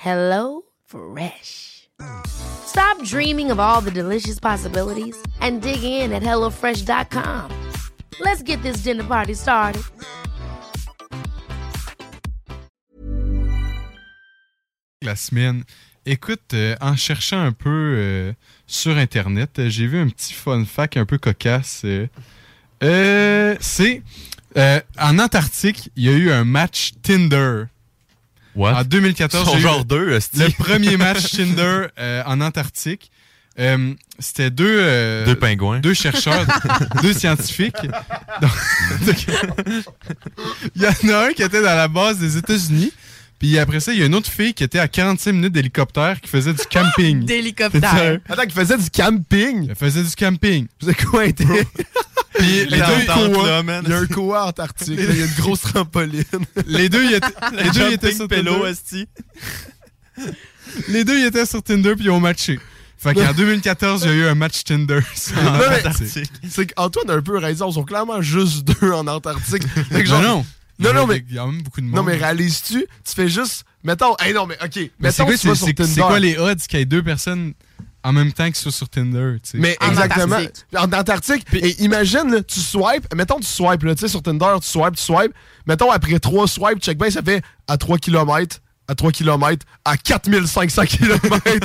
Hello Fresh. Stop dreaming of all the delicious possibilities and dig in at HelloFresh.com. Let's get this dinner party started. La semaine, écoute, en cherchant un peu sur Internet, j'ai vu un petit fun fact un peu cocasse. C'est en Antarctique, il y a eu un match Tinder. What? En 2014, le premier match Tinder en Antarctique. C'était deux pingouins, deux chercheurs, deux scientifiques. Il y en a un qui était dans la base des États-Unis. Puis après ça, il y a une autre fille qui était à 45 minutes d'hélicoptère qui faisait du camping. D'hélicoptère? Attends, qui faisait du camping? Elle faisait du camping. Vous êtes quoi, été? Puis les deux, il y a un koa antarctique. Il y a une grosse trampoline. Les deux, ils étaient sur Tinder. Les deux, ils étaient sur Tinder puis ils ont matché. Fait qu'en 2014, il y a eu un match Tinder en Antarctique. C'est qu'Antoine a un peu raison. Ils sont clairement juste deux en Antarctique. Non, mais il y a même beaucoup de monde. Non, mais réalises-tu? Tu fais juste... Mettons... Hey, non, mais OK. Mais mettons, c'est quoi les odds qu'il y ait deux personnes en même temps qui soient sur Tinder? Tu sais. Mais exactement. En Antarctique. Et imagine, là, tu swipes. Mettons, tu swipes. Tu sais, sur Tinder, tu swipes. Mettons, après 3 swipes, check bien, ça fait à 3 km... À 3 km, à 4500 km. Tu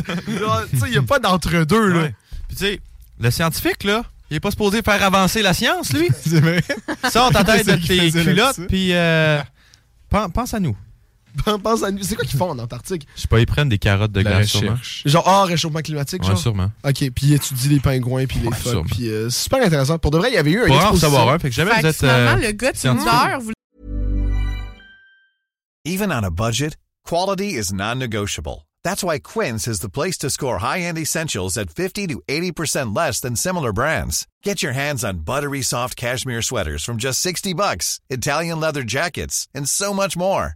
sais, il n'y a pas d'entre-deux, là. Ouais. Puis tu sais, le scientifique, là... Il n'est pas supposé faire avancer la science, lui. C'est vrai. Sors ta tête de tes culottes, puis pense à nous. Pense à nous. C'est quoi qu'ils font en Antarctique? Je sais pas, ils prennent des carottes de glace, sûrement. Genre, réchauffement climatique, ouais, genre? Sûrement. OK, puis étudie les pingouins, puis les phoques, puis c'est super intéressant. Pour de vrai, il y avait eu un exposition. Pour en savoir un, fait que jamais vous êtes... Finalement, le gars de Tinder, vous... Even on a budget, quality is non-negotiable. That's why Quince is the place to score high-end essentials at 50 to 80% less than similar brands. Get your hands on buttery soft cashmere sweaters from just $60, Italian leather jackets, and so much more.